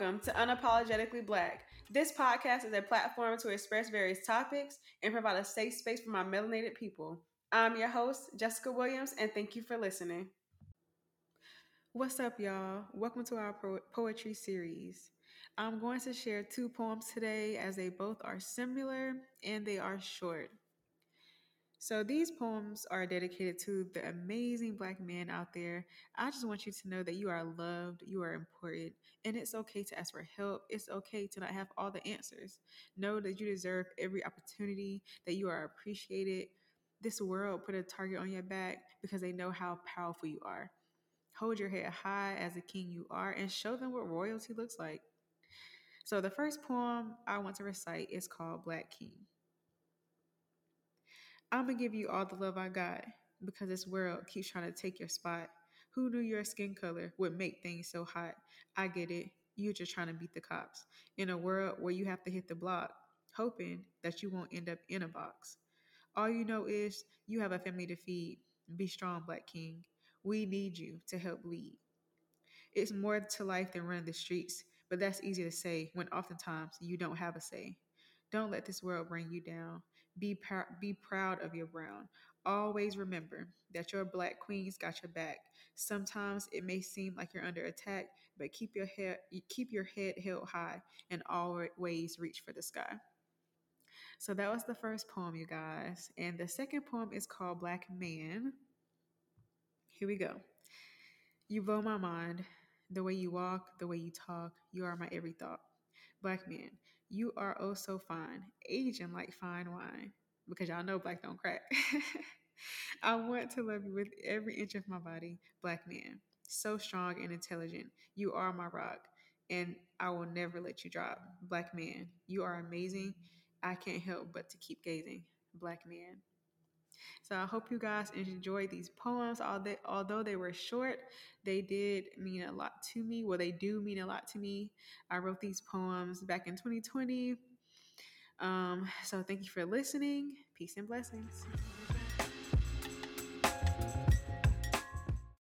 Welcome to Unapologetically Black. This podcast is a platform to express various topics and provide a safe space for my melanated people. I'm your host, Jessica Williams, and thank you for listening. What's up, y'all? Welcome to our poetry series. I'm going to share two poems today as they both are similar and they are short. So these poems are dedicated to the amazing Black men out there. I just want you to know that you are loved, you are important, and it's okay to ask for help. It's okay to not have all the answers. Know that you deserve every opportunity, that you are appreciated. This world put a target on your back because they know how powerful you are. Hold your head high as a king you are and show them what royalty looks like. So the first poem I want to recite is called Black King. I'm going to give you all the love I got because this world keeps trying to take your spot. Who knew your skin color would make things so hot? I get it. You're just trying to beat the cops in a world where you have to hit the block, hoping that you won't end up in a box. All you know is you have a family to feed. Be strong, Black King. We need you to help lead. It's more to life than running the streets, but that's easy to say when oftentimes you don't have a say. Don't let this world bring you down. Be proud of your brown. Always remember that your Black queen's got your back. Sometimes it may seem like you're under attack, but keep your head held high and always reach for the sky. So that was the first poem, you guys. And the second poem is called Black Man. Here we go. You blow my mind. The way you walk, the way you talk, you are my every thought. Black man, you are oh so fine, aging like fine wine, because y'all know Black don't crack. I want to love you with every inch of my body, Black man. So strong and intelligent, you are my rock, and I will never let you drop. Black man, you are amazing. I can't help but to keep gazing, Black man. So I hope you guys enjoyed these poems. Although they were short, they did mean a lot to me. Well, they do mean a lot to me. I wrote these poems back in 2020. So thank you for listening. Peace and blessings.